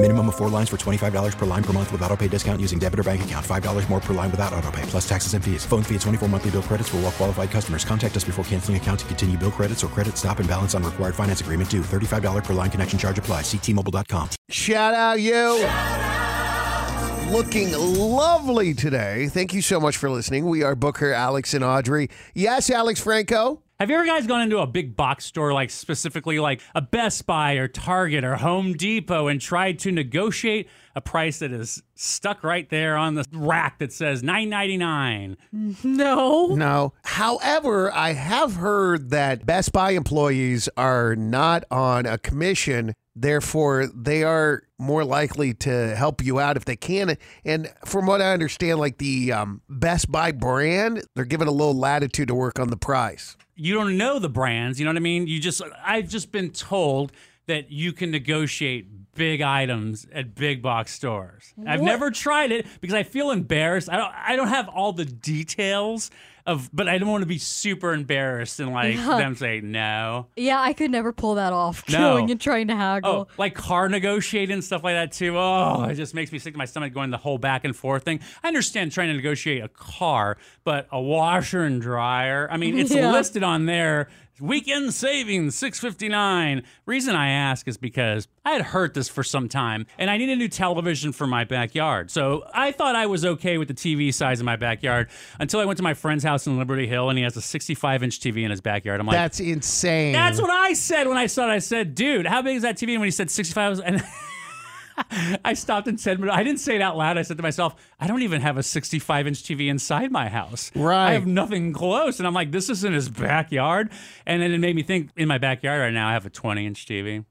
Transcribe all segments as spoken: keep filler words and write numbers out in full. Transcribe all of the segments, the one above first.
Minimum of four lines for twenty-five dollars per line per month with autopay discount using debit or bank account. five dollars more per line without autopay, plus taxes and fees. Phone fee at twenty-four monthly bill credits for well qualified customers. Contact us before canceling account to continue bill credits or credit stop and balance on required finance agreement due. thirty-five dollars per line connection charge applies. See T Mobile dot com. Shout out you. Shout out. Looking lovely today. Thank you so much for listening. We are Booker, Alex, and Audrey. Yes, Alex Franco. Have you ever guys gone into a big box store, like specifically like a Best Buy or Target or Home Depot, and tried to negotiate a price that is stuck right there on the rack that says nine ninety-nine? No. No. However, I have heard that Best Buy employees are not on a commission. Therefore, they are more likely to help you out if they can. And from what I understand, like the um, Best Buy brand, they're given a little latitude to work on the price. You don't know the brands, you know what I mean? You just I've just been told that you can negotiate big items at big box stores. What? I've never tried it because I feel embarrassed. I don't I don't have all the details. Of, but I don't want to be super embarrassed and like yeah. them say no. Yeah, I could never pull that off. No. Going and trying to haggle. Oh, like car negotiating and stuff like that too. Oh, it just makes me sick to my stomach going the whole back and forth thing. I understand trying to negotiate a car, but a washer and dryer. I mean, it's yeah. listed on there. Weekend savings, six fifty-nine. Reason I ask is because I had heard this for some time, and I need a new television for my backyard. So I thought I was okay with the T V size in my backyard until I went to my friend's house in Liberty Hill, and he has a sixty-five inch T V in his backyard. I'm like, that's insane. That's what I said when I saw it. I said, dude, how big is that T V? And when he said sixty-five, and I stopped and said, I didn't say it out loud. I said to myself, I don't even have a sixty-five inch T V inside my house. Right. I have nothing close. And I'm like, this is in his backyard. And then it made me think, in my backyard right now, I have a twenty inch T V.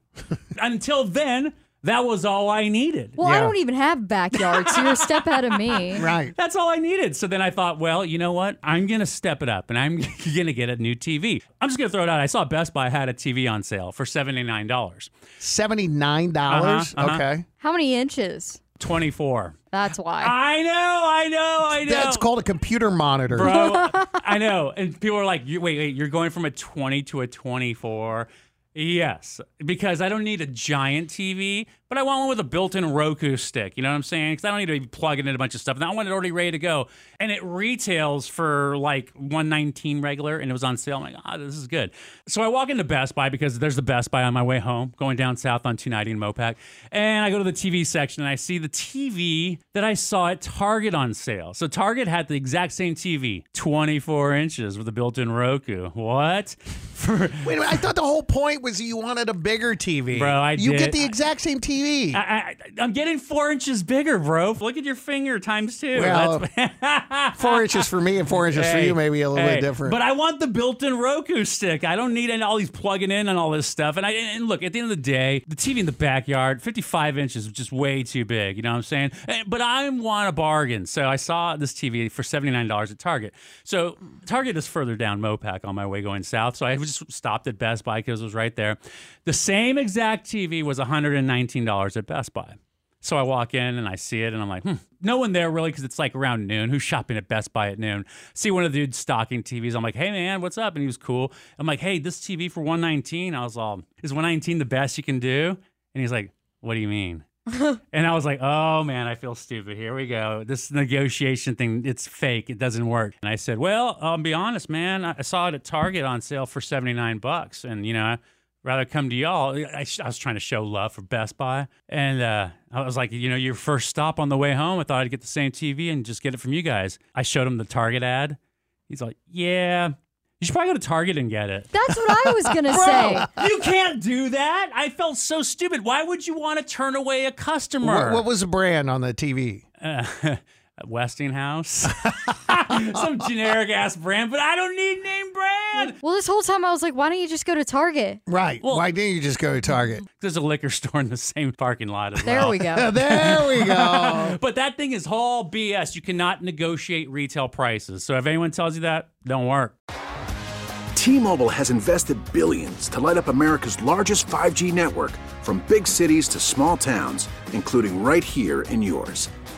Until then, that was all I needed. Well, yeah. I don't even have backyards, so you're a step ahead of me. Right. That's all I needed. So then I thought, well, you know what? I'm going to step it up, and I'm going to get a new T V. I'm just going to throw it out. I saw Best Buy had a T V on sale for seventy-nine dollars. seventy-nine dollars? Uh-huh, uh-huh. Okay. How many inches? twenty-four. That's why. I know, I know, I know. That's called a computer monitor. Bro, I know. And people are like, wait, wait, you're going from a twenty to a twenty-four. Yes, because I don't need a giant T V, but I want one with a built-in Roku stick. You know what I'm saying? Because I don't need to be plugging in a bunch of stuff. And I want it already ready to go. And it retails for like one nineteen regular, and it was on sale. I'm like, ah, oh, this is good. So I walk into Best Buy because there's the Best Buy on my way home, going down south on two ninety in Mopac. And I go to the T V section, and I see the T V that I saw at Target on sale. So Target had the exact same T V, twenty-four inches with a built-in Roku. What? For- Wait a minute, I thought the whole point was you wanted a bigger T V. Bro, I You did. get the exact same T V. I, I, I'm getting four inches bigger, bro. Look at your finger times two. Well, that's four inches for me and four inches hey, for you may be a little hey. bit different. But I want the built-in Roku stick. I don't need any, all these plugging in and all this stuff. And, I, and look, at the end of the day, the T V in the backyard, fifty-five inches is just way too big. You know what I'm saying? But I want a bargain. So I saw this T V for seventy-nine dollars at Target. So Target is further down Mopac on my way going south. So I just stopped at Best Buy because it was right there. The same exact T V was one nineteen at Best Buy. So I walk in and I see it and I'm like, hmm. No one there really because it's like around noon. Who's shopping at Best Buy at noon? See one of the dudes stocking T Vs. I'm like, hey, man, what's up? And he was cool. I'm like, hey, this T V for one nineteen. I was all, is one nineteen the best you can do? And he's like, what do you mean? And I was like, oh, man, I feel stupid. Here we go. This negotiation thing, it's fake. It doesn't work. And I said, well, I'll be honest, man. I saw it at Target on sale for seventy-nine bucks. And, you know, rather come to y'all. I, sh- I was trying to show love for Best Buy. And uh, I was like, you know, your first stop on the way home, I thought I'd get the same T V and just get it from you guys. I showed him the Target ad. He's like, yeah, You should probably go to Target and get it. That's what I was going to say. You can't do that. I felt so stupid. Why would you want to turn away a customer? What, what was the brand on the T V? Uh, Westinghouse. Some generic-ass brand, but I don't need name brand. Well, this whole time I was like, why don't you just go to Target? Right. Well, why didn't you just go to Target? There's a liquor store in the same parking lot as well. There we go. There we go. But that thing is all B S. You cannot negotiate retail prices. So if anyone tells you that, don't work. T-Mobile has invested billions to light up America's largest five G network, from big cities to small towns, including right here in yours.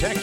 Protect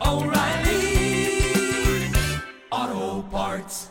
oh, oh, O'Reilly Auto Parts.